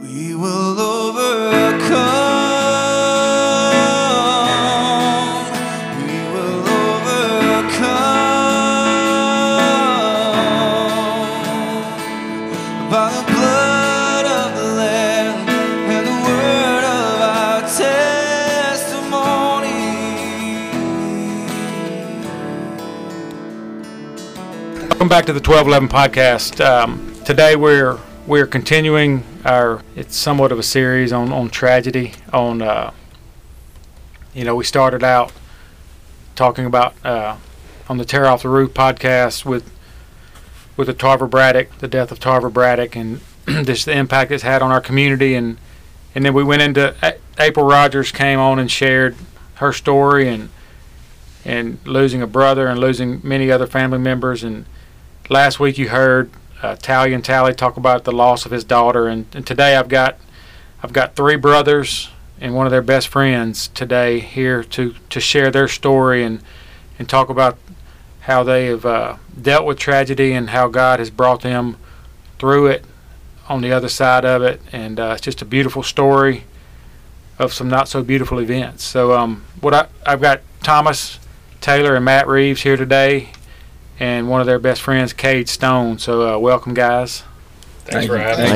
We will overcome. Welcome back to the 1211 podcast. Today we're continuing our, it's somewhat of a series on tragedy. On we started out talking about on the Tear Off the Roof podcast with the Tarver Braddock, the death of Tarver Braddock, and just the impact it's had on our community. And then we went into April Rogers came on and shared her story and losing a brother and losing many other family members. And last week you heard Tally and Tally talk about the loss of his daughter, and today I've got three brothers and one of their best friends today here to share their story and talk about how they have dealt with tragedy and how God has brought them through it, on the other side of it, and it's just a beautiful story of some not so beautiful events. So I've got Thomas Taylor and Matt Reeves here today, and one of their best friends, Cade Stone. So welcome, guys. Thanks for having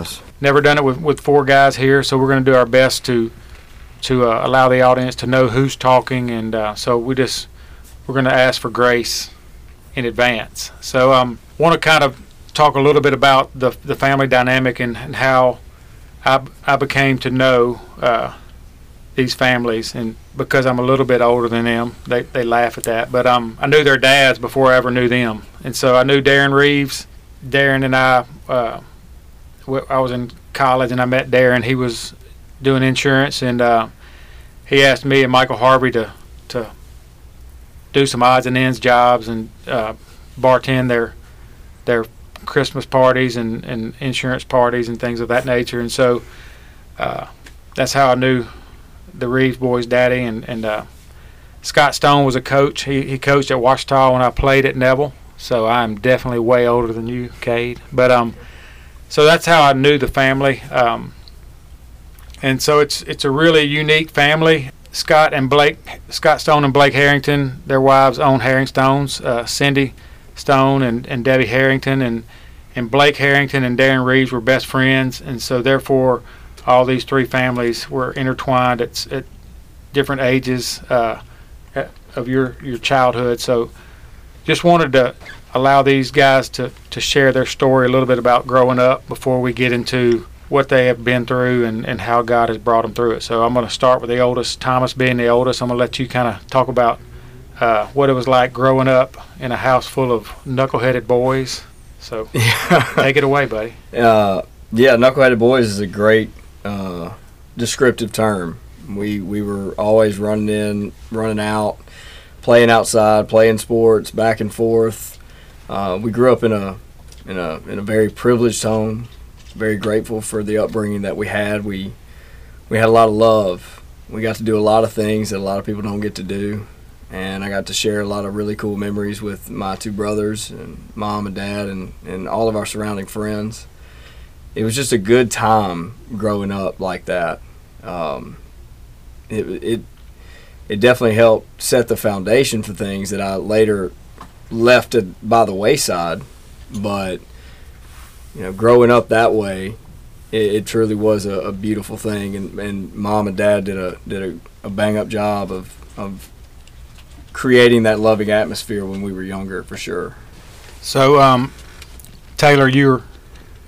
us. Never done it with four guys here, so we're going to do our best to allow the audience to know who's talking, and so we're going to ask for grace in advance. So want to kind of talk a little bit about the family dynamic and how I became to know these families, and because I'm a little bit older than them, they laugh at that. But I knew their dads before I ever knew them, and so I knew Daren Reeves. Daren and I was in college, and I met Daren. He was doing insurance, and he asked me and Michael Harvey to do some odds and ends jobs and bartend their Christmas parties and insurance parties and things of that nature. And so that's how I knew the Reeves boys' daddy, and Scott Stone was a coach. He coached at Ouachita when I played at Neville, so I'm definitely way older than you, Cade. But so that's how I knew the family, and so it's a really unique family. Scott Stone and Blake Harrington, their wives own Harrington Stones, Cindy Stone and Debbie Harrington, and Blake Harrington and Daren Reeves were best friends, and so therefore all these three families were intertwined at different ages of your childhood. So just wanted to allow these guys to share their story a little bit about growing up before we get into what they have been through and how God has brought them through it. So I'm going to start with the oldest, Thomas being the oldest. I'm going to let you kind of talk about what it was like growing up in a house full of knuckleheaded boys. So take it away, buddy. Yeah, knuckleheaded boys is a great descriptive term. We were always running in, running out, playing outside, playing sports, back and forth. We grew up in a very privileged home. Very grateful for the upbringing that we had. We had a lot of love. We got to do a lot of things that a lot of people don't get to do, and I got to share a lot of really cool memories with my two brothers and mom and dad and all of our surrounding friends. It was just a good time growing up like that. It definitely helped set the foundation for things that I later left by the wayside. But growing up that way, it truly was a beautiful thing. And mom and dad did a bang up job of creating that loving atmosphere when we were younger, for sure. So, Taylor, you're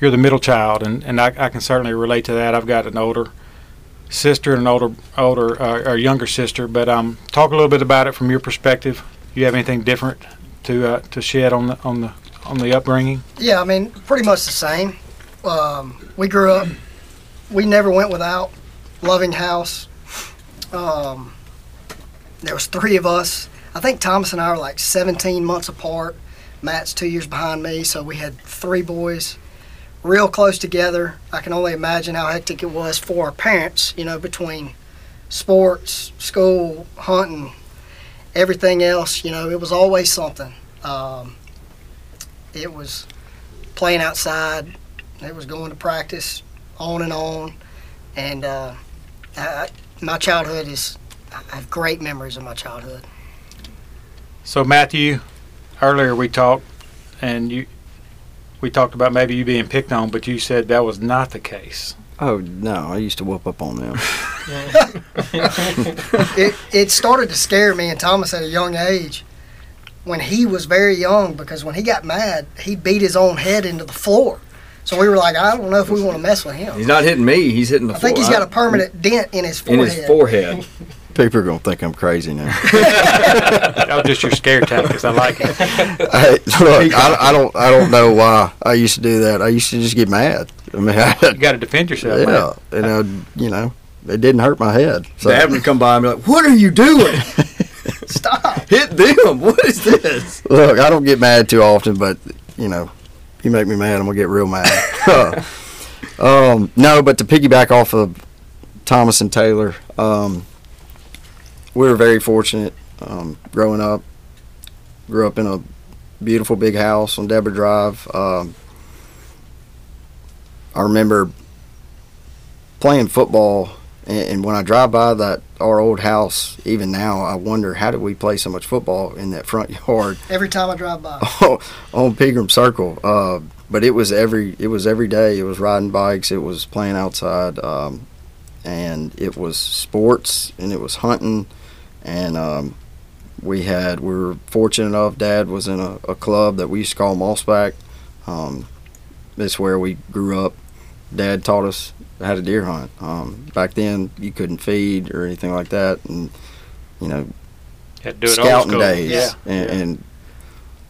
the middle child, and I can certainly relate to that. I've got an older sister and an older or younger sister, but talk a little bit about it from your perspective. You have anything different to shed on the upbringing? Yeah, I mean, pretty much the same. We grew up. We never went without. Loving house. There was three of us. I think Thomas and I were like 17 months apart. Matt's 2 years behind me, so we had three boys. Real close together. I can only imagine how hectic it was for our parents, between sports, school, hunting, everything else. It was always something. It was playing outside. It was going to practice, on and on. And my childhood is, I have great memories of my childhood. So Matthew, earlier we talked, and we talked about maybe you being picked on, but you said that was not the case. Oh, no, I used to whoop up on them. It started to scare me and Thomas at a young age when he was very young, because when he got mad, he beat his own head into the floor. So we were like, I don't know if we want to mess with him. He's not hitting me. He's hitting the floor. I think he's got a permanent dent in his forehead. People are going to think I'm crazy now. That was just your scare tactics. I like it. Look, I don't know why I used to do that. I used to just get mad. I mean, you got to defend yourself. Yeah, man. And it didn't hurt my head. So they happened to come by and be like, "What are you doing? Stop! Hit them! What is this?" Look, I don't get mad too often, but you make me mad, I'm gonna get real mad. No, but to piggyback off of Thomas and Taylor, we were very fortunate growing up. Grew up in a beautiful big house on Deborah Drive. I remember playing football, and when I drive by our old house, even now, I wonder, how did we play so much football in that front yard? Every time I drive by. On Pegram Circle. But it was every day. It was riding bikes. It was playing outside. And it was sports, and it was hunting. And we were fortunate enough, Dad was in a club that we used to call Mossback. It's where we grew up. Dad taught us how to deer hunt. Back then, you couldn't feed or anything like that, and had to do scouting days. Yeah. And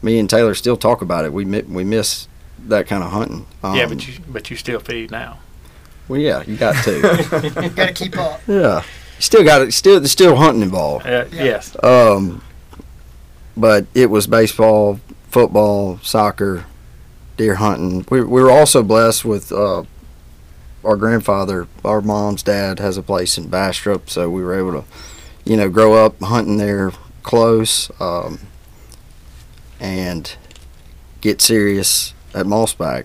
me and Taylor still talk about it. We miss that kind of hunting. Yeah, but you still feed now. Well, yeah, you got to. You got to keep up. Yeah, there's still hunting involved. Yes. But it was baseball, football, soccer, deer hunting. We were also blessed with. Our grandfather, our mom's dad, has a place in Bastrop, so we were able to, grow up hunting there close, and get serious at Mossback.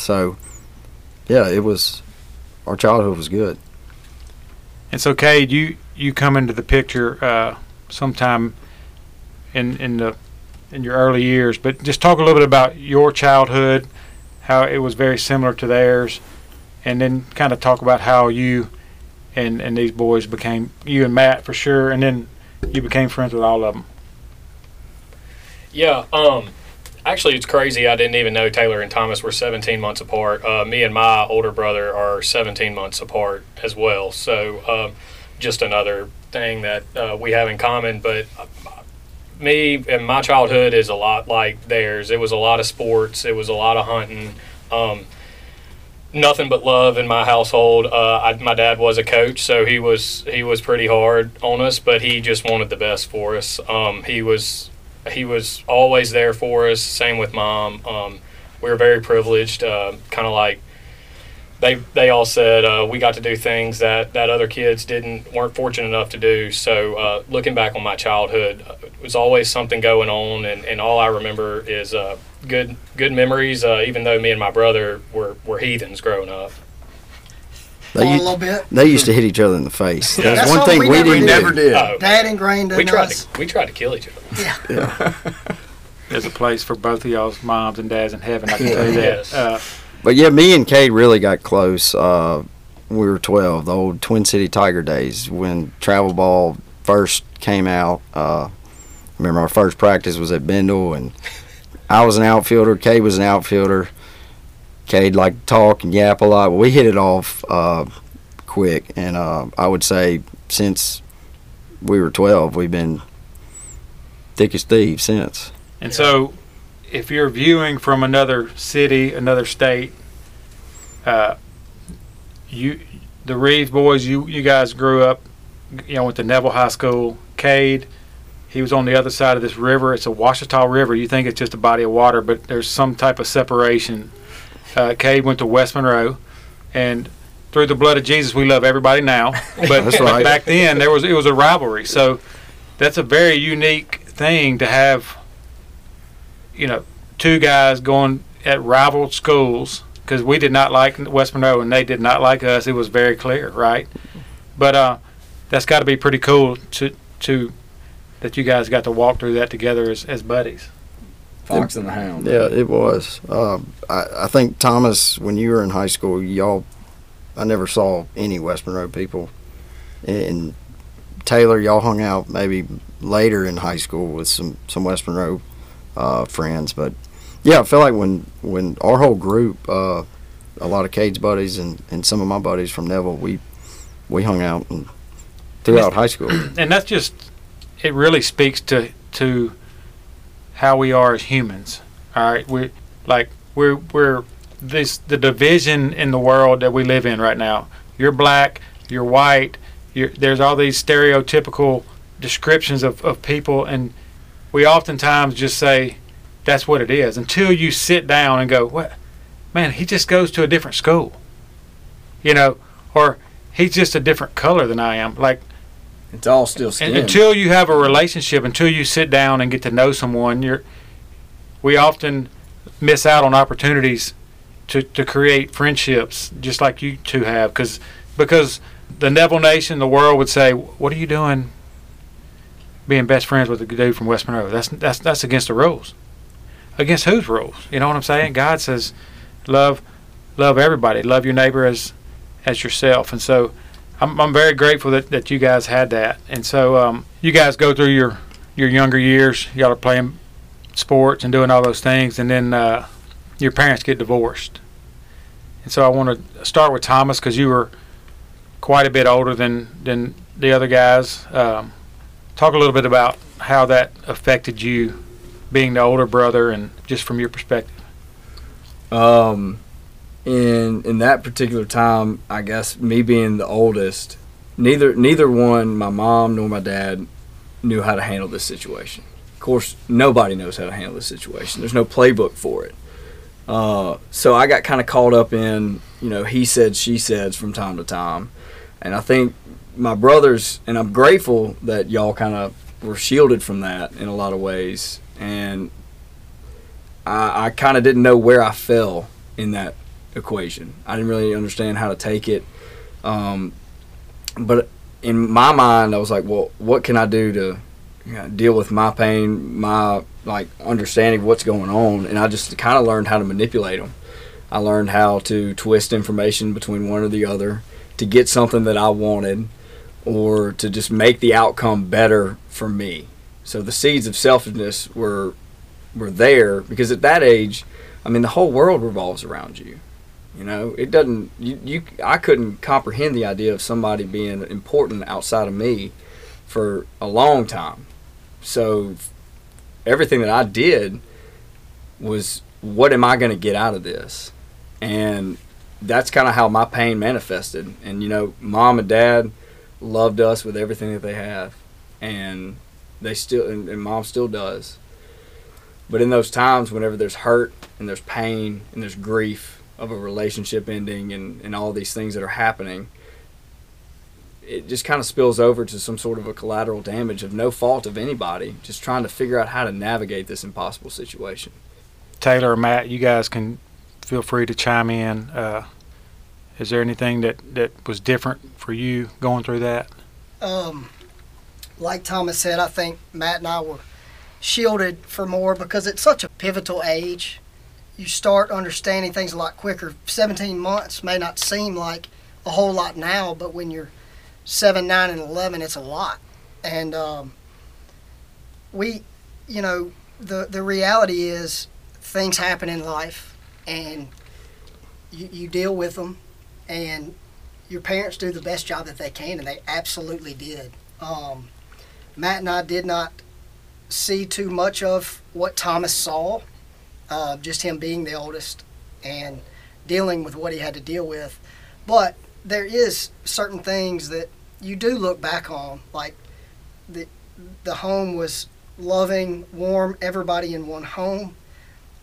So, yeah, our childhood was good. And so, Cade, you come into the picture sometime in your early years, but just talk a little bit about your childhood, how it was very similar to theirs. And then kind of talk about how you and these boys became, you and Matt for sure, and then you became friends with all of them. Yeah, actually it's crazy. I didn't even know Taylor and Thomas were 17 months apart. Me and my older brother are 17 months apart as well. So just another thing that we have in common. But me and my childhood is a lot like theirs. It was a lot of sports. It was a lot of hunting. Nothing but love in my household. My dad was a coach, so he was pretty hard on us, but he just wanted the best for us. He was always there for us. Same with Mom. We were very privileged. Kind of like they all said, we got to do things that other kids weren't fortunate enough to do. So looking back on my childhood, it was always something going on, and all I remember is. Good memories, even though me and my brother were heathens growing up. They used to hit each other in the face. Yeah. That's one thing we never did. Oh. Dad ingrained in us. We tried to kill each other. Yeah. There's a place for both of y'all's moms and dads in heaven, I can tell you that. Yes. But, yeah, me and Cade really got close when we were 12, the old Twin City Tiger days, when travel ball first came out. I remember our first practice was at Bendel, and – I was an outfielder. Cade was an outfielder. Cade liked to talk and yap a lot. We hit it off quick, and I would say since we were 12, we've been thick as thieves since. And so if you're viewing from another city, another state, the Reeves boys, you guys grew up, went to Neville High School. Cade, he was on the other side of this river. It's a Ouachita River. You think it's just a body of water, but there's some type of separation. Cade went to West Monroe, and through the blood of Jesus, we love everybody now. But that's right. Back then, it was a rivalry. So that's a very unique thing to have, two guys going at rival schools because we did not like West Monroe and they did not like us. It was very clear, right? But that's got to be pretty cool to that you guys got to walk through that together as buddies. Fox and the Hound. Yeah, it was. I think, Thomas, when you were in high school, y'all, I never saw any West Monroe people. And Taylor, y'all hung out maybe later in high school with some West Monroe friends. But, yeah, I feel like when our whole group, a lot of Cade's buddies and some of my buddies from Neville, we hung out and throughout high school. And that's just – it really speaks to how we are as humans, all right? We're this the division in the world that we live in right now. You're black, you're white, there's all these stereotypical descriptions of people, and we oftentimes just say that's what it is until you sit down and go, "What, man, he just goes to a different school," you know, or he's just a different color than I am. Like, it's all still skin. Until you have a relationship, until you sit down and get to know someone, we often miss out on opportunities to create friendships, just like you two have, because the Neville Nation, the world would say, "What are you doing being best friends with a dude from West Monroe? That's against the rules." Against whose rules? You know what I'm saying? God says, love everybody, love your neighbor as yourself, and so. I'm very grateful that you guys had that. And so you guys go through your younger years. Y'all are playing sports and doing all those things. And then your parents get divorced. And so I want to start with Thomas because you were quite a bit older than the other guys. Talk a little bit about how that affected you being the older brother and just from your perspective. In that particular time, I guess me being the oldest, neither one, my mom nor my dad, knew how to handle this situation. Of course, nobody knows how to handle this situation. There's no playbook for it. So I got kind of caught up in, you know, he said, she said from time to time. And I think my brothers, and I'm grateful that y'all kind of were shielded from that in a lot of ways. And I kind of didn't know where I fell in that equation. I didn't really understand how to take it, but in my mind I was like, well, what can I do to, you know, deal with my pain, my like understanding of what's going on? And I just kind of learned how to manipulate them. I learned how to twist information between one or the other to get something that I wanted, or to just make the outcome better for me. So the seeds of selfishness were there, because at that age, I mean, the whole world revolves around you. You know, it doesn't. I couldn't comprehend the idea of somebody being important outside of me for a long time. So everything that I did was, what am I going to get out of this? And that's kind of how my pain manifested. And you know, mom and dad loved us with everything that they have, and they still, and mom still does. But in those times, whenever there's hurt and there's pain and there's grief of a relationship ending and all these things that are happening, it just kind of spills over to some sort of a collateral damage of no fault of anybody, just trying to figure out how to navigate this impossible situation. Taylor or Matt, you guys can feel free to chime in. Is there anything that was different for you going through that? Like Thomas said, I think Matt and I were shielded for more because it's such a pivotal age. You start understanding things a lot quicker. 17 months may not seem like a whole lot now, but when you're 7, 9, and 11, it's a lot. And we, you know, the reality is things happen in life, and you deal with them, and your parents do the best job that they can, and they absolutely did. Matt and I did not see too much of what Thomas saw, just him being the oldest and dealing with what he had to deal with. But there is certain things that you do look back on, like the home was loving, warm, everybody in one home,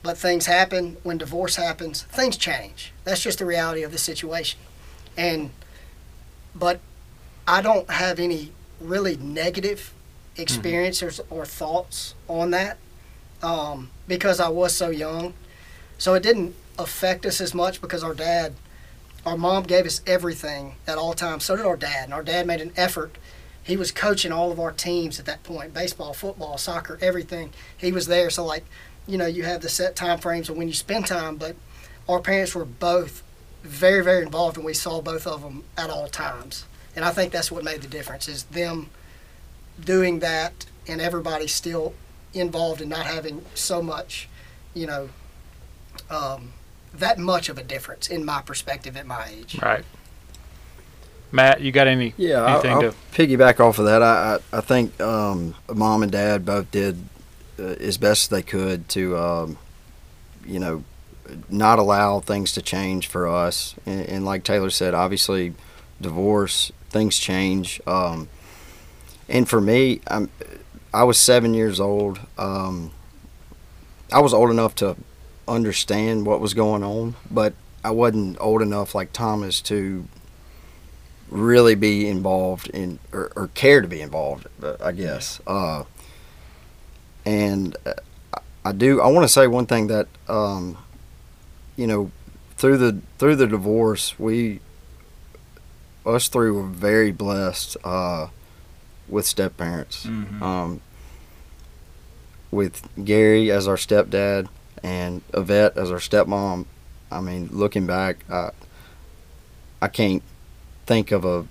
but things happen. When divorce happens, things change. That's just the reality of the situation. But I don't have any really negative experiences or thoughts on that because I was so young, so it didn't affect us as much because our mom gave us everything at all times. So did our dad, and our dad made an effort. He was coaching all of our teams at that point, baseball, football, soccer, everything. He was there. So, like, you know, you have the set time frames of when you spend time, but our parents were both very, very involved, and we saw both of them at all times. And I think that's what made the difference, is them doing that and everybody still involved and not having so much, you know, that much of a difference in my perspective at my age. Right. Matt, you got any? Yeah, I'll piggyback off of that. I think mom and dad both did as best they could to, you know, not allow things to change for us. And like Taylor said, obviously, divorce, things change. And for me, I was 7 years old. I was old enough to understand what was going on, but I wasn't old enough like Thomas to really be involved in or care to be involved, I guess. And I want to say one thing that you know, through the divorce, us three were very blessed with step parents. Mm-hmm. With Gary as our stepdad and Yvette as our stepmom. I mean, looking back, I can't think of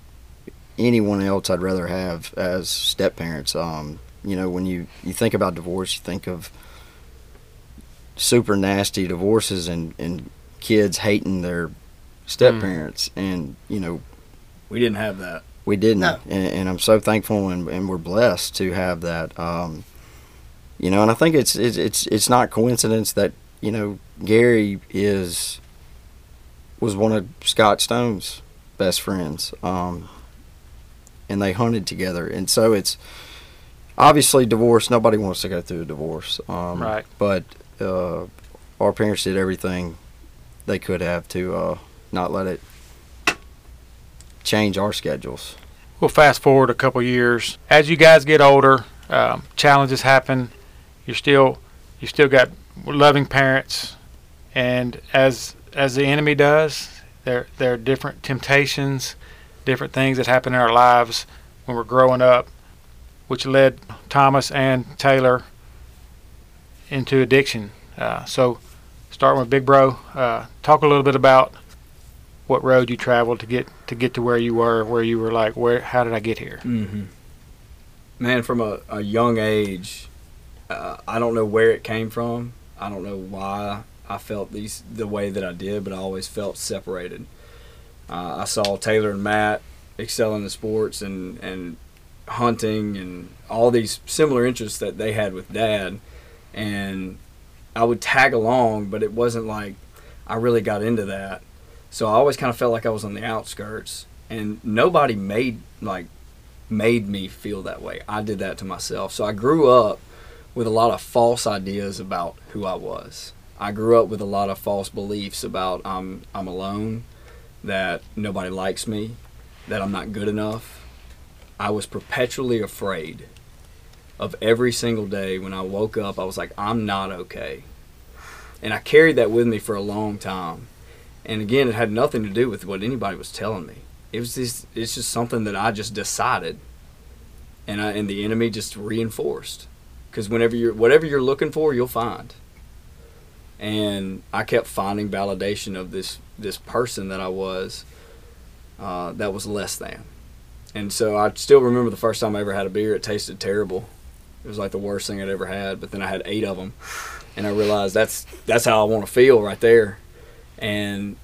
anyone else I'd rather have as step parents. You know, when you think about divorce, you think of super nasty divorces and kids hating their step parents, and you know, we didn't have that. We didn't. No. And I'm so thankful and we're blessed to have that. You know, and I think it's not coincidence that, you know, Gary was one of Scott Stone's best friends, and they hunted together. And so it's obviously divorce. Nobody wants to go through a divorce, right? But our parents did everything they could have to not let it change our schedules. We'll fast forward a couple years. As you guys get older, challenges happen. You still got loving parents, and as the enemy does, there are different temptations, different things that happen in our lives when we're growing up, which led Thomas and Taylor into addiction. So starting with Big Bro, talk a little bit about what road you traveled to get to where you were like, how did I get here? Mm-hmm. Man, from a young age, I don't know where it came from. I don't know why I felt the way that I did, but I always felt separated. I saw Taylor and Matt excelling in sports and hunting and all these similar interests that they had with Dad, and I would tag along, but it wasn't like I really got into that. So I always kind of felt like I was on the outskirts, and nobody made me feel that way. I did that to myself. So I grew up with a lot of false ideas about who I was. I grew up with a lot of false beliefs about I'm alone, that nobody likes me, that I'm not good enough. I was perpetually afraid of every single day. When I woke up, I was like, I'm not okay. And I carried that with me for a long time. And again, it had nothing to do with what anybody was telling me. It was it's just something that I just decided, and the enemy just reinforced. Because whatever you're looking for, you'll find. And I kept finding validation of this person that I was, that was less than. And so I still remember the first time I ever had a beer. It tasted terrible. It was like the worst thing I'd ever had. But then I had 8 of them, and I realized that's how I want to feel right there. And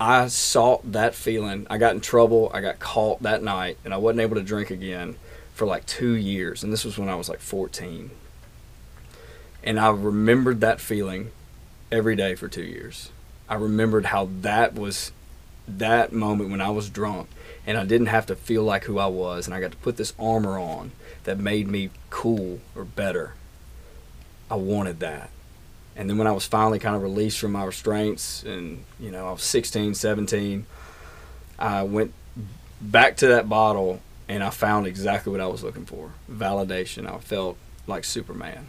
I sought that feeling. I got in trouble. I got caught that night, and I wasn't able to drink again for like 2 years. And this was when I was like 14. And I remembered that feeling every day for 2 years. I remembered how that was that moment when I was drunk, and I didn't have to feel like who I was, and I got to put this armor on that made me cool or better. I wanted that. And then when I was finally kind of released from my restraints, and, you know, I was 16, 17, I went back to that bottle, and I found exactly what I was looking for, validation. I felt like Superman.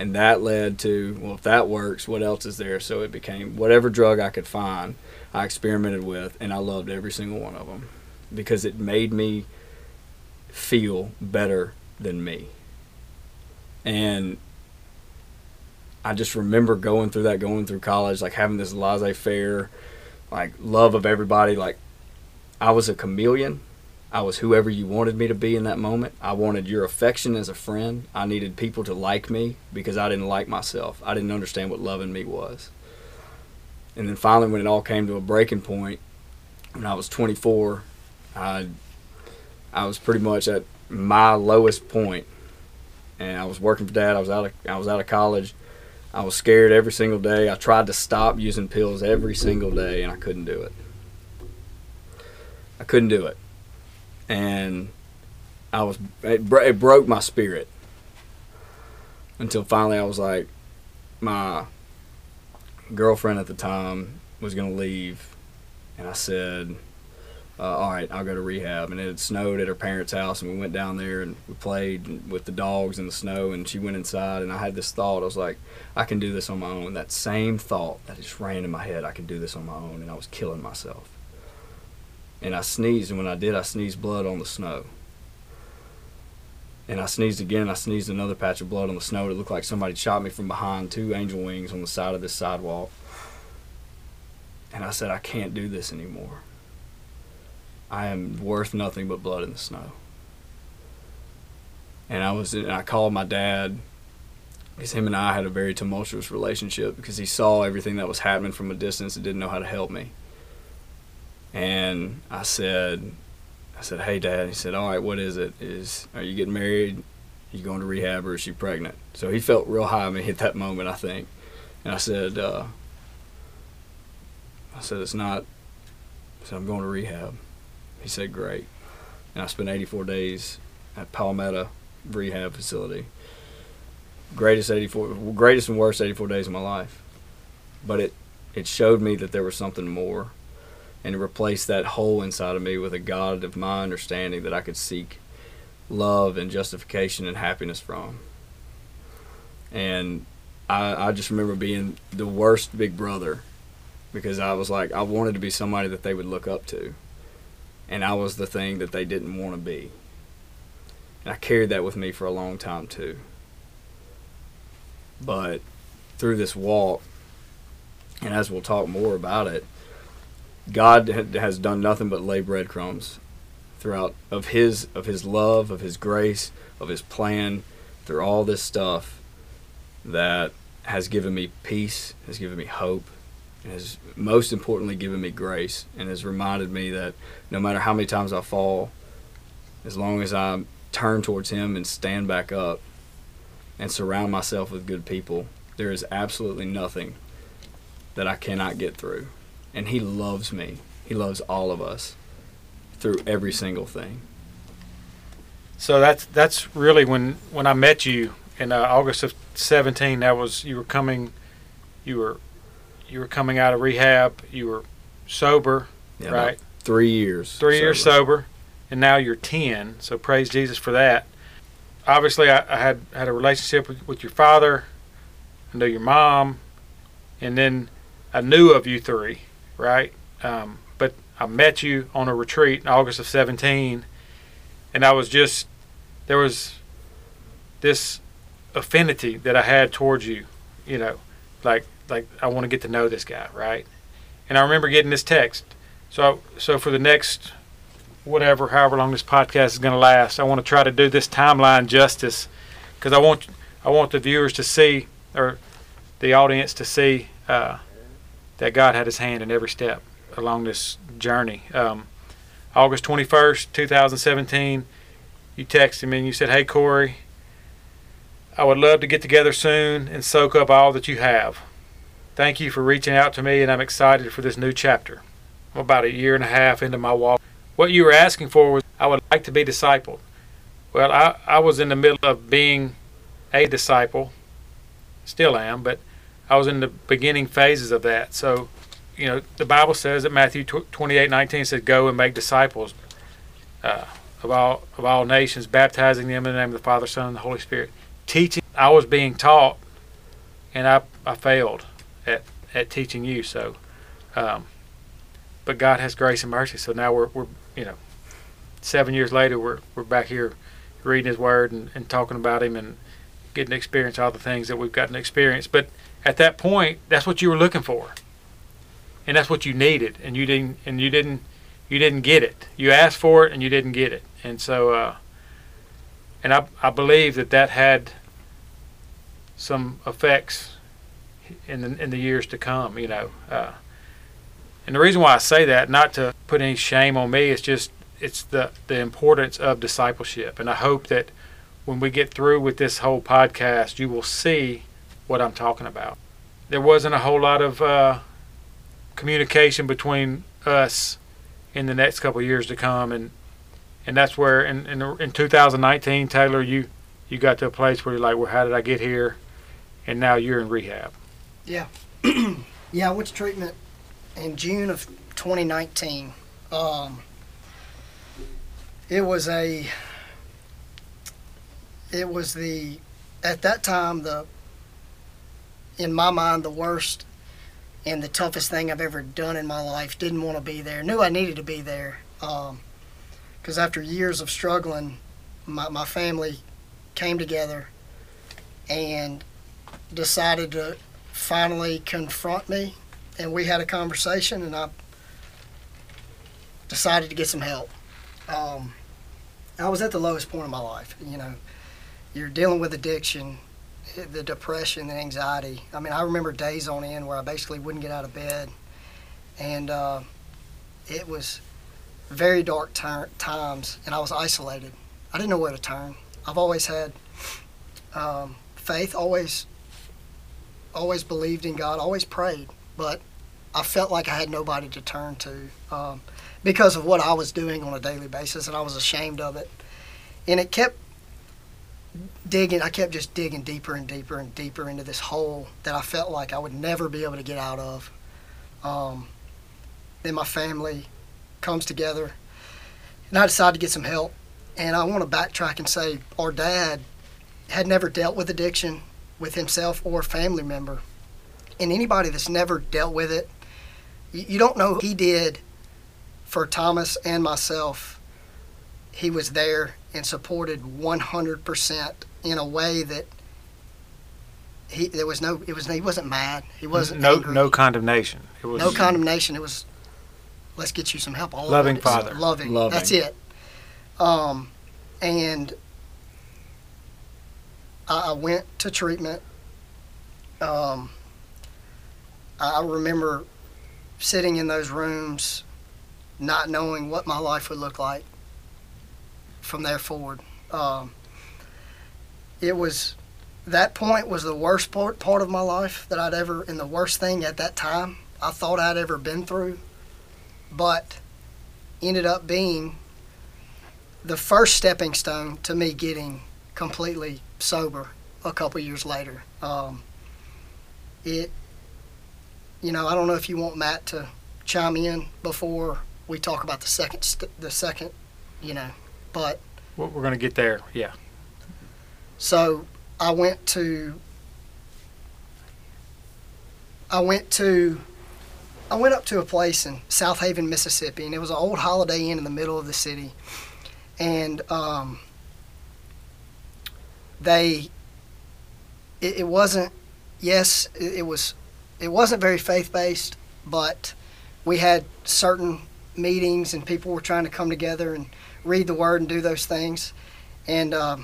And that led to, well, if that works, what else is there? So it became whatever drug I could find, I experimented with, and I loved every single one of them because it made me feel better than me. And I just remember going through that, going through college, like having this laissez-faire, like love of everybody. Like I was a chameleon. I was whoever you wanted me to be in that moment. I wanted your affection as a friend. I needed people to like me because I didn't like myself. I didn't understand what loving me was. And then finally, when it all came to a breaking point, when I was 24, I was pretty much at my lowest point. And I was working for Dad. I was out of college. I was scared every single day. I tried to stop using pills every single day, and I couldn't do it. I couldn't do it. And I was, it broke my spirit until finally I was like, my girlfriend at the time was going to leave. And I said, all right, I'll go to rehab. And it had snowed at her parents' house, and we went down there and we played with the dogs in the snow, and she went inside, and I had this thought. I was like, I can do this on my own. That same thought that just ran in my head, I can do this on my own, and I was killing myself. And I sneezed, and when I did, I sneezed blood on the snow. And I sneezed again, I sneezed another patch of blood on the snow. It looked like somebody shot me from behind, two angel wings on the side of this sidewalk. And I said, I can't do this anymore. I am worth nothing but blood in the snow. And I called my dad, because him and I had a very tumultuous relationship, because he saw everything that was happening from a distance and didn't know how to help me. And I said, hey, Dad. He said, all right, what is it? Are you getting married? Are you going to rehab, or is she pregnant? So he felt real high on me at that moment, I think. And I said, it's not. I said, I'm going to rehab. He said, great. And I spent 84 days at Palmetto Rehab Facility. Greatest and worst 84 days of my life. But it showed me that there was something more. And it replaced that hole inside of me with a God of my understanding that I could seek love and justification and happiness from. And I just remember being the worst big brother, because I was like, I wanted to be somebody that they would look up to. And I was the thing that they didn't want to be. And I carried that with me for a long time too. But through this walk, and as we'll talk more about it, God has done nothing but lay breadcrumbs throughout of his love, of his grace, of his plan, through all this stuff that has given me peace, has given me hope, and has most importantly given me grace, and has reminded me that no matter how many times I fall, as long as I turn towards him and stand back up and surround myself with good people, there is absolutely nothing that I cannot get through. And he loves me. He loves all of us through every single thing. So that's really when I met you in August of 2017. That was you were coming out of rehab. You were sober, yeah, right? 3 years. 3 years sober, and now you're 10. So praise Jesus for that. Obviously, I had a relationship with your father. I knew your mom, and then I knew of you three. Right, but I met you on a retreat in August of 2017, and there was this affinity that I had towards you, you know, like I want to get to know this guy, right? And I remember getting this text. So for the next however long this podcast is going to last, I want to try to do this timeline justice, because I want the viewers to see, or the audience to see, that God had his hand in every step along this journey. August 21st, 2017, you texted me and you said, hey, Corey, I would love to get together soon and soak up all that you have. Thank you for reaching out to me, and I'm excited for this new chapter. I'm about a year and a half into my walk. What you were asking for was, I would like to be discipled. Well, I was in the middle of being a disciple, still am, but I was in the beginning phases of that. So, you know, the Bible says that Matthew 28:19 says, go and make disciples of all nations, baptizing them in the name of the Father, Son, and the Holy Spirit. Teaching, I was being taught and I failed at teaching you. So, but God has grace and mercy. So now we're you know, 7 years later, we're back here reading His Word and talking about Him and getting to experience all the things that we've gotten to experience. But at that point, that's what you were looking for, and that's what you needed, and you didn't get it. You asked for it, and you didn't get it. And so, and I believe that had some effects in the years to come. You know, and the reason why I say that, not to put any shame on me, it's just it's the importance of discipleship. And I hope that when we get through with this whole podcast, you will see what I'm talking about. There wasn't a whole lot of communication between us in the next couple of years to come, and that's where in 2019, Taylor, you got to a place where you're like, well, how did I get here? And now you're in rehab. Yeah. I went to treatment in June of 2019. It was at that time, in my mind, the worst and the toughest thing I've ever done in my life. Didn't want to be there. Knew I needed to be there. Because after years of struggling, my family came together and decided to finally confront me. And we had a conversation, and I decided to get some help. I was at the lowest point of my life. You know, you're dealing with addiction, the depression, the anxiety. I mean, I remember days on end where I basically wouldn't get out of bed. And it was very dark times, and I was isolated. I didn't know where to turn. I've always had faith, always believed in God, always prayed, but I felt like I had nobody to turn to because of what I was doing on a daily basis, and I was ashamed of it. And it kept digging. I kept just digging deeper and deeper and deeper into this hole that I felt like I would never be able to get out of. Then my family comes together, and I decided to get some help. And I want to backtrack and say our dad had never dealt with addiction with himself or a family member. And anybody that's never dealt with it, you don't know what he did for Thomas and myself. He was there and supported 100% in a way that he wasn't mad. He wasn't angry. No condemnation. It was no condemnation. It was, let's get you some help. All loving father. Loving. That's it. And I went to treatment. I remember sitting in those rooms, not knowing what my life would look like from there forward. It was, that point was the worst part of my life that I'd ever, and the worst thing at that time I thought I'd ever been through, but ended up being the first stepping stone to me getting completely sober a couple years later. You know, I don't know if you want Matt to chime in before we talk about the second, you know, but... Well, we're going to get there, yeah. So I went up to a place in South Haven, Mississippi, and it was an old Holiday Inn in the middle of the city. And it wasn't very faith-based, but we had certain meetings and people were trying to come together and read the Word and do those things. And I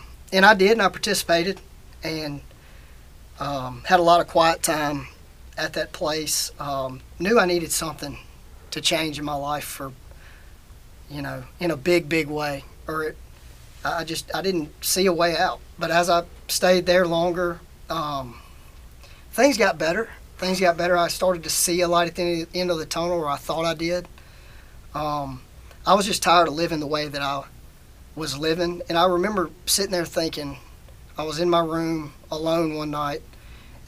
did, and I participated, and had a lot of quiet time at that place. Knew I needed something to change in my life for, you know, in a big, big way. I didn't see a way out. But as I stayed there longer, things got better. I started to see a light at the end of the tunnel, or I thought I did. I was just tired of living the way that I was living. And I remember sitting there thinking, I was in my room alone one night,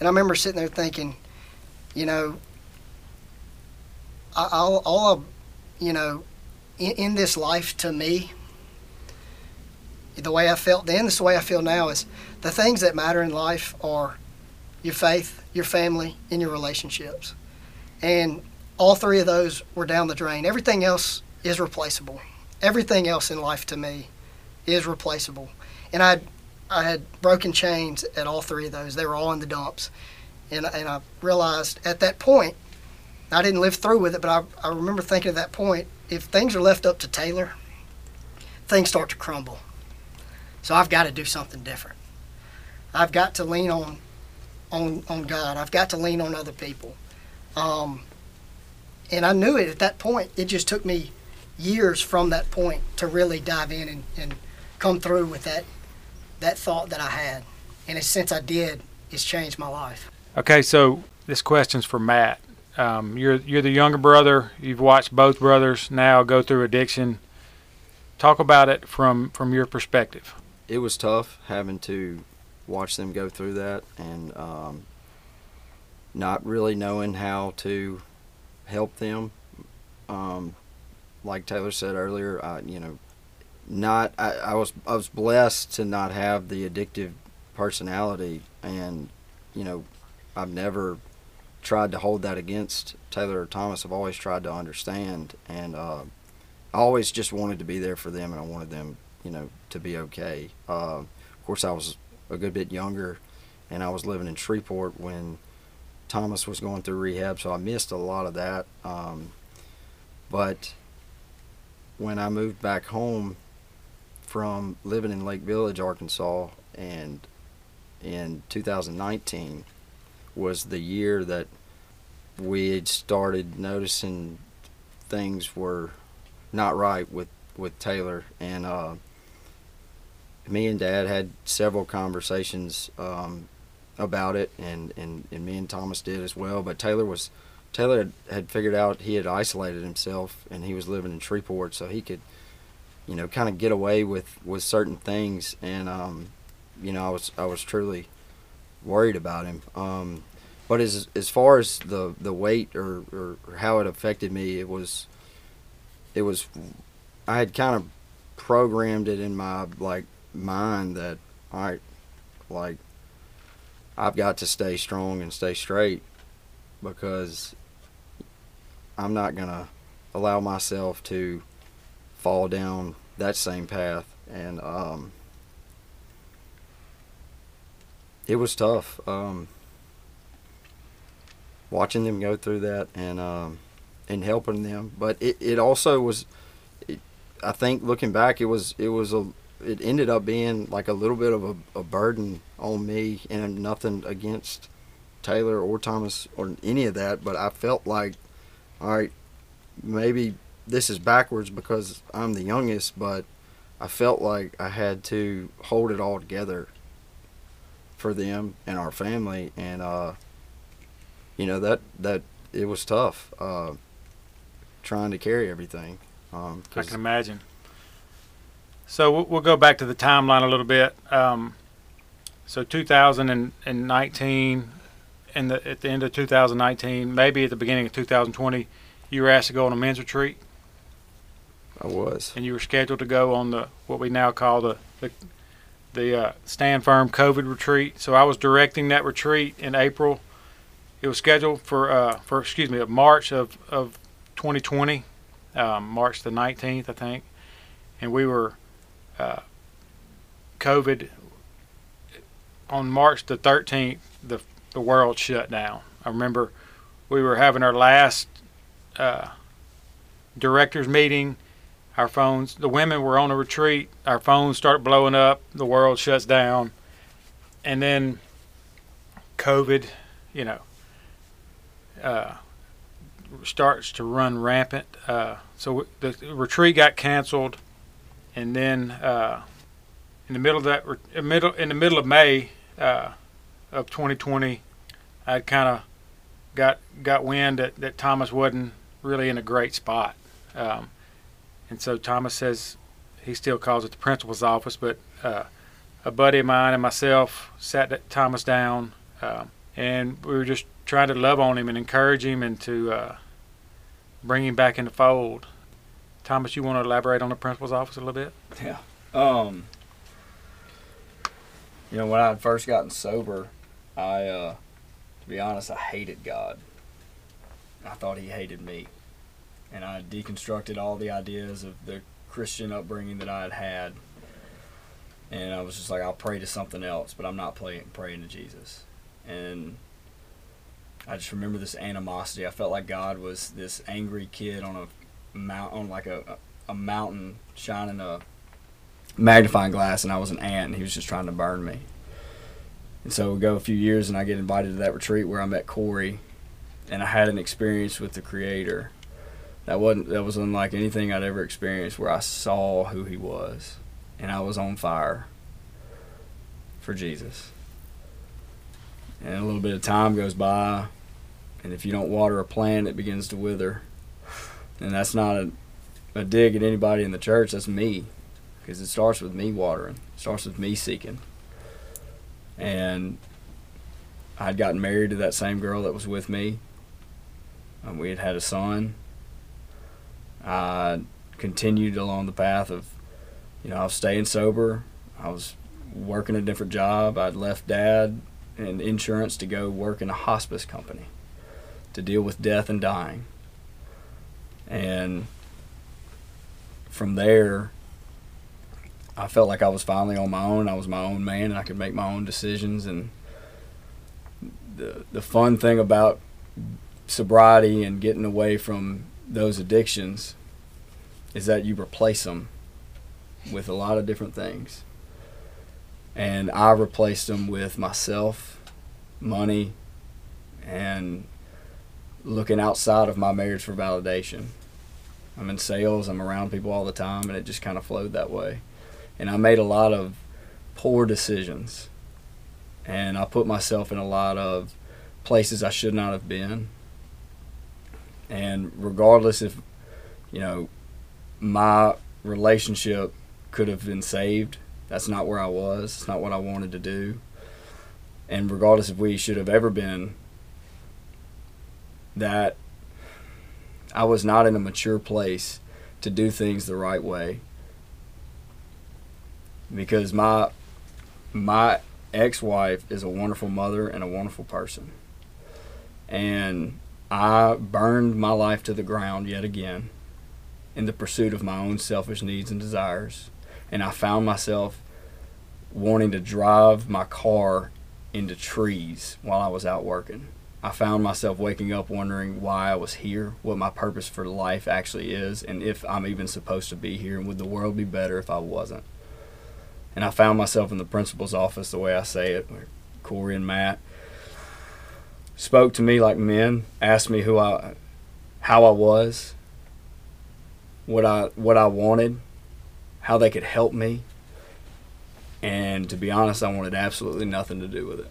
and I remember sitting there thinking, you know, in this life to me, the way I felt then, this is the way I feel now, is the things that matter in life are your faith, your family, and your relationships. And all three of those were down the drain. Everything else is replaceable. Everything else in life to me is replaceable. And I had broken chains at all three of those. They were all in the dumps. And I realized at that point, I didn't live through with it, but I remember thinking at that point, if things are left up to Taylor, things start to crumble. So I've got to do something different. I've got to lean on God. I've got to lean on other people. And I knew it at that point. It just took me years from that point to really dive in and come through with that thought that I had. And since I did, it's changed my life. Okay, so this question's for Matt. You're the younger brother. You've watched both brothers now go through addiction. Talk about it from your perspective. It was tough having to watch them go through that and not really knowing how to help them. Like Taylor said earlier, I was blessed to not have the addictive personality, and I've never tried to hold that against Taylor or Thomas. I've always tried to understand, and I always just wanted to be there for them, and I wanted them, to be okay. Of course, I was a good bit younger, and I was living in Shreveport when Thomas was going through rehab, so I missed a lot of that. But when I moved back home from living in Lake Village, Arkansas, and in 2019 was the year that we had started noticing things were not right with Taylor, and me and Dad had several conversations about it, and me and Thomas did as well. But Taylor had figured out he had isolated himself, and he was living in Shreveport, so he could kind of get away with certain things, and I was truly worried about him. But as far as the weight or how it affected me, it was I had kind of programmed it in my mind that, all right, I've got to stay strong and stay straight, because I'm not gonna allow myself to fall down that same path. And it was tough watching them go through that and helping them. But it also was, I think looking back, it ended up being like a little bit of a burden on me, and nothing against Taylor or Thomas or any of that, but I felt like, all right, maybe this is backwards because I'm the youngest, but I felt like I had to hold it all together for them and our family, and that it was tough trying to carry everything. I can imagine. So we'll go back to the timeline a little bit. So 2019, at the end of 2019, maybe at the beginning of 2020, you were asked to go on a men's retreat. I was. And you were scheduled to go on what we now call the Stand Firm COVID retreat. So I was directing that retreat in April. It was scheduled for March of 2020, March the 19th, I think. And we were COVID on March the 13th. The world shut down. I remember we were having our last directors meeting. Our phones, the women were on a retreat. Our phones start blowing up. The world shuts down. And then COVID, starts to run rampant. So the retreat got canceled. And then in the middle of May of 2020, I kind of got wind that Thomas wasn't really in a great spot. And so Thomas says, he still calls it the principal's office, but a buddy of mine and myself sat Thomas down, and we were just trying to love on him and encourage him and to bring him back into fold. Thomas, you want to elaborate on the principal's office a little bit? Yeah. When I had first gotten sober, I To be honest, I hated God. I thought he hated me. And I deconstructed all the ideas of the Christian upbringing that I had had. And I was just like, I'll pray to something else, but I'm not praying to Jesus. And I just remember this animosity. I felt like God was this angry kid on a mountain shining a magnifying glass, and I was an ant, and he was just trying to burn me. And so we go a few years, and I get invited to that retreat where I met Corey, and I had an experience with the Creator that was unlike anything I'd ever experienced, where I saw who he was, and I was on fire for Jesus. And a little bit of time goes by, and if you don't water a plant, it begins to wither. And that's not a dig at anybody in the church, that's me, because it starts with me watering. It starts with me seeking. And I'd gotten married to that same girl that was with me. We had had a son. I continued along the path of, I was staying sober. I was working a different job. I'd left Dad and insurance to go work in a hospice company to deal with death and dying. And from there, I felt like I was finally on my own. I was my own man, and I could make my own decisions. And the fun thing about sobriety and getting away from those addictions is that you replace them with a lot of different things. And I replaced them with myself, money, and looking outside of my marriage for validation. I'm in sales, I'm around people all the time, and it just kind of flowed that way. And I made a lot of poor decisions, and I put myself in a lot of places I should not have been. And regardless if, my relationship could have been saved, that's not where I was. It's not what I wanted to do. And regardless if we should have ever been, that I was not in a mature place to do things the right way. Because my ex-wife is a wonderful mother and a wonderful person. And I burned my life to the ground yet again in the pursuit of my own selfish needs and desires. And I found myself wanting to drive my car into trees while I was out working. I found myself waking up wondering why I was here, what my purpose for life actually is, and if I'm even supposed to be here, and would the world be better if I wasn't. And I found myself in the principal's office, the way I say it, where Corey and Matt spoke to me like men, asked me how I was, what I wanted, how they could help me. And to be honest, I wanted absolutely nothing to do with it.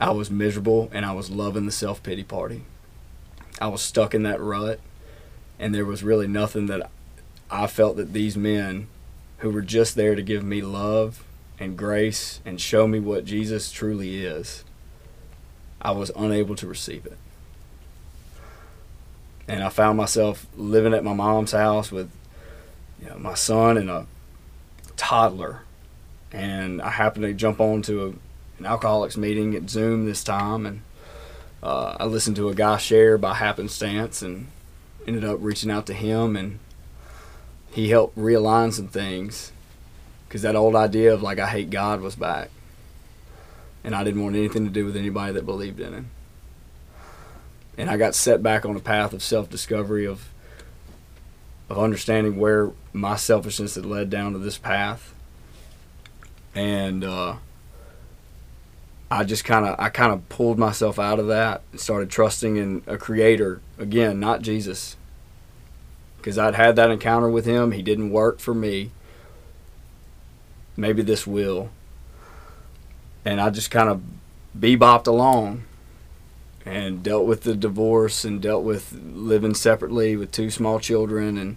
I was miserable, and I was loving the self-pity party. I was stuck in that rut, and there was really nothing that I felt that these men who were just there to give me love and grace and show me what Jesus truly is, I was unable to receive it. And I found myself living at my mom's house with my son and a toddler, and I happened to jump on to an alcoholics meeting at Zoom this time, and I listened to a guy share by happenstance and ended up reaching out to him, and he helped realign some things, because that old idea of I hate God was back, and I didn't want anything to do with anybody that believed in him. And I got set back on a path of self-discovery, of understanding where my selfishness had led down to this path. And I pulled myself out of that and started trusting in a creator, again, not Jesus. Because I'd had that encounter with him. He didn't work for me. Maybe this will. And I just kind of bebopped along and dealt with the divorce and dealt with living separately with two small children and,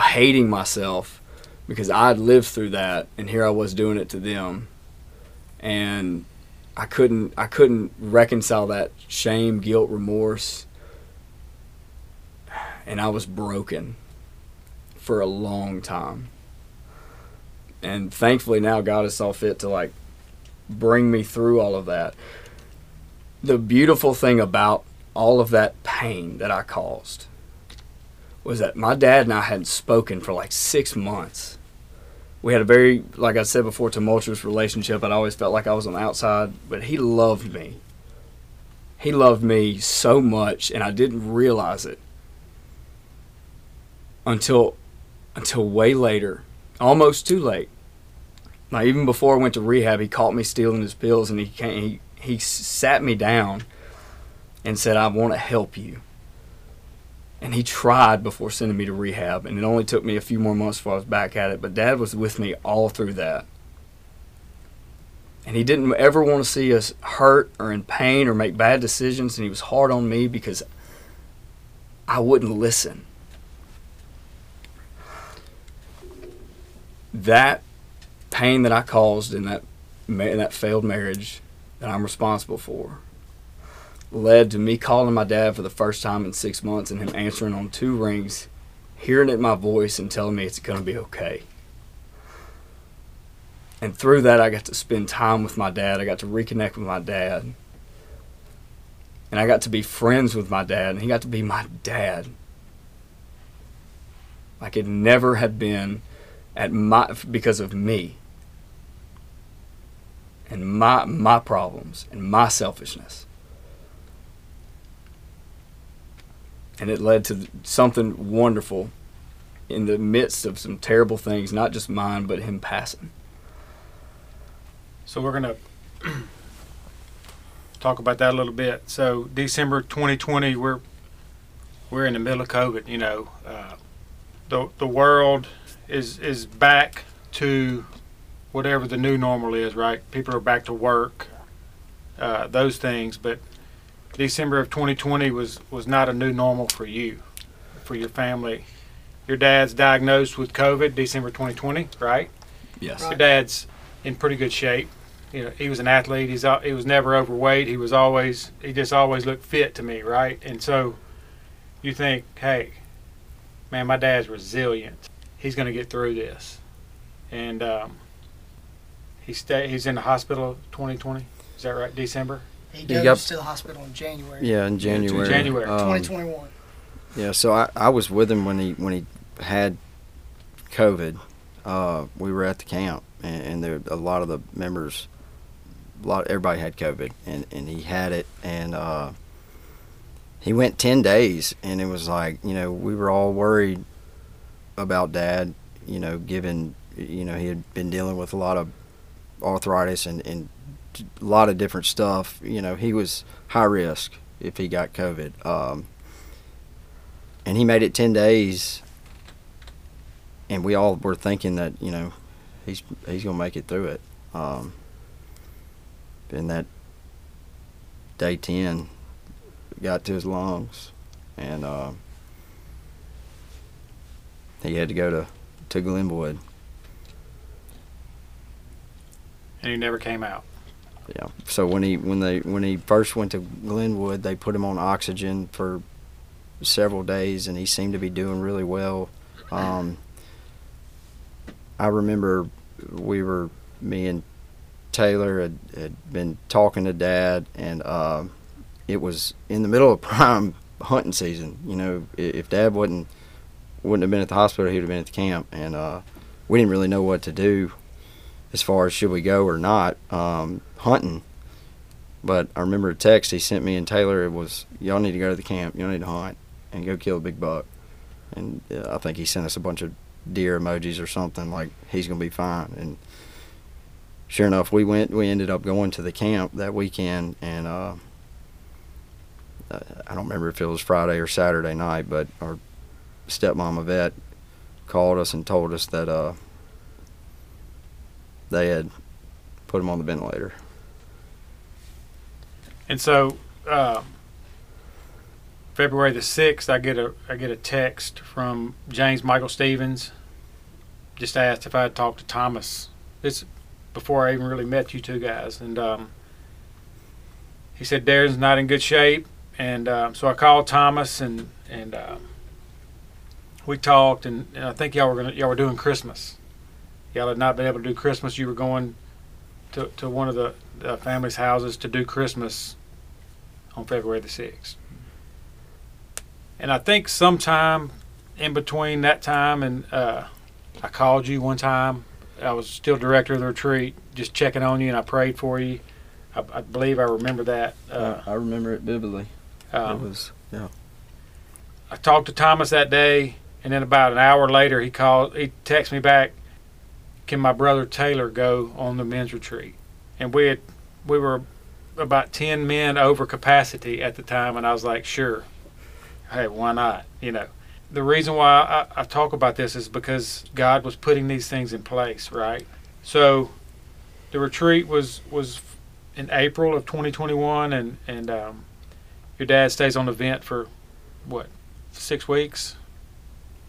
hating myself because I'd lived through that, and here I was doing it to them. And I couldn't reconcile that shame, guilt, remorse, and I was broken for a long time. And thankfully now God has saw fit to bring me through all of that. the beautiful thing about all of that pain that I caused was that my dad and I hadn't spoken for like 6 months. We had a very, like I said before, tumultuous relationship. I always felt like I was on the outside, but he loved me. He loved me so much, and I didn't realize it until way later, almost too late. Now, even before I went to rehab, he caught me stealing his pills, and he sat me down and said, "I want to help you." And he tried before sending me to rehab, and it only took me a few more months before I was back at it. But Dad was with me all through that. And he didn't ever want to see us hurt or in pain or make bad decisions, and he was hard on me because I wouldn't listen. That pain that I caused in that failed marriage that I'm responsible for led to me calling my dad for the first time in 6 months and him answering on 2 rings, hearing it in my voice and telling me it's going to be okay. And through that, I got to spend time with my dad. I got to reconnect with my dad. And I got to be friends with my dad, and he got to be my dad. Like it never had been because of me and my problems and my selfishness. And it led to something wonderful in the midst of some terrible things, not just mine, but him passing. So we're going to talk about that a little bit. So December 2020, we're in the middle of COVID. You know, the world is back to whatever the new normal is, right? People are back to work, those things. But December of 2020 was not a new normal for you, for your family. Your dad's diagnosed with COVID December 2020, right? Yes. Right. Your dad's in pretty good shape. You know, he was an athlete. He was never overweight. He just always looked fit to me, right? And so you think, hey, man, my dad's resilient. He's going to get through this. And he's in the hospital 2020. Is that right? December? He goes to the hospital in January. Yeah, in January. January 2021. Yeah, so I was with him when he had COVID. We were at the camp, and there a lot of the members, everybody had COVID, and he had it, and he went 10 days, and it was like, you know, we were all worried about Dad, you know, given, you know, he had been dealing with a lot of arthritis and a lot of different stuff. You know, he was high risk if he got COVID, and he made it 10 days, and we all were thinking that, you know, he's gonna make it through it. And that day 10 got to his lungs, and he had to go to Glenwood, and he never came out. Yeah. So when he first went to Glenwood, they put him on oxygen for several days, and he seemed to be doing really well. I remember me and Taylor had been talking to Dad, and it was in the middle of prime hunting season. You know, if Dad wouldn't have been at the hospital, he would have been at the camp, and we didn't really know what to do as far as should we go or not hunting. But I remember a text he sent me and Taylor. It was, y'all need to go to the camp. Y'all need to hunt and go kill a big buck. And I think he sent us a bunch of deer emojis or something, like he's gonna be fine. And sure enough, we ended up going to the camp that weekend, and I don't remember if it was Friday or Saturday night, but our stepmom Yvette called us and told us that they had put him on the ventilator. And so February the 6th, I get a text from James Michael Stevens. Just asked if I had talked to Thomas. It's before I even really met you two guys. And he said Darren's not in good shape. And so I called Thomas, and we talked. And I think y'all were doing Christmas. Y'all had not been able to do Christmas. You were going to one of the family's houses to do Christmas on February the 6th. And I think sometime in between that time and I called you one time. I was still director of the retreat, just checking on you, and I prayed for you. I believe I remember that. I remember it vividly. Yeah. I talked to Thomas that day, and then about an hour later, he called. He texted me back, "Can my brother Taylor go on the men's retreat?" And we were about 10 men over capacity at the time, and I was like, "Sure, hey, why not?" You know. The reason why I talk about this is because God was putting these things in place, right? So the retreat was in April of 2021, and your dad stays on the vent for, what, 6 weeks?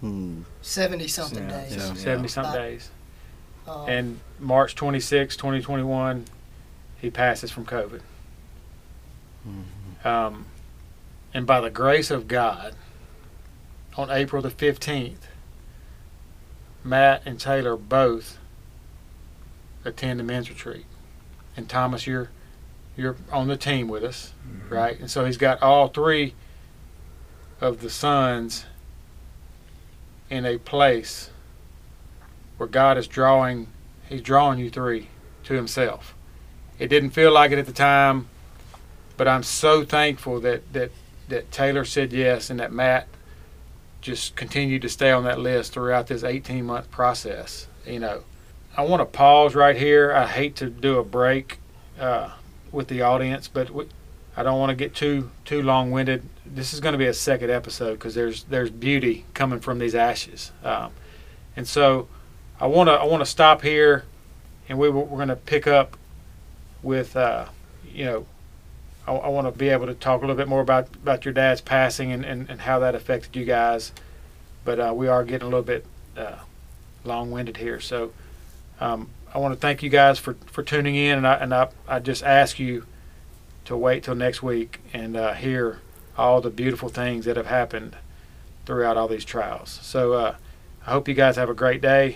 70-something days. 70-something days. And March 26, 2021, he passes from COVID. Mm-hmm. And by the grace of God, on April the 15th, Matt and Taylor both attend the men's retreat. And Thomas, you're on the team with us, mm-hmm. right? And so he's got all three of the sons in a place where God is drawing, he's drawing you three to himself. It didn't feel like it at the time, but I'm so thankful that Taylor said yes and that Matt just continue to stay on that list throughout this 18-month process. You know, I want to pause right here. I hate to do a break with the audience, but I don't want to get too long-winded. This is going to be a second episode because there's beauty coming from these ashes, and so I want to stop here, and we're going to pick up with I want to be able to talk a little bit more about your dad's passing and how that affected you guys. But we are getting a little bit long-winded here. So I want to thank you guys for tuning in. And I just ask you to wait till next week and hear all the beautiful things that have happened throughout all these trials. So I hope you guys have a great day,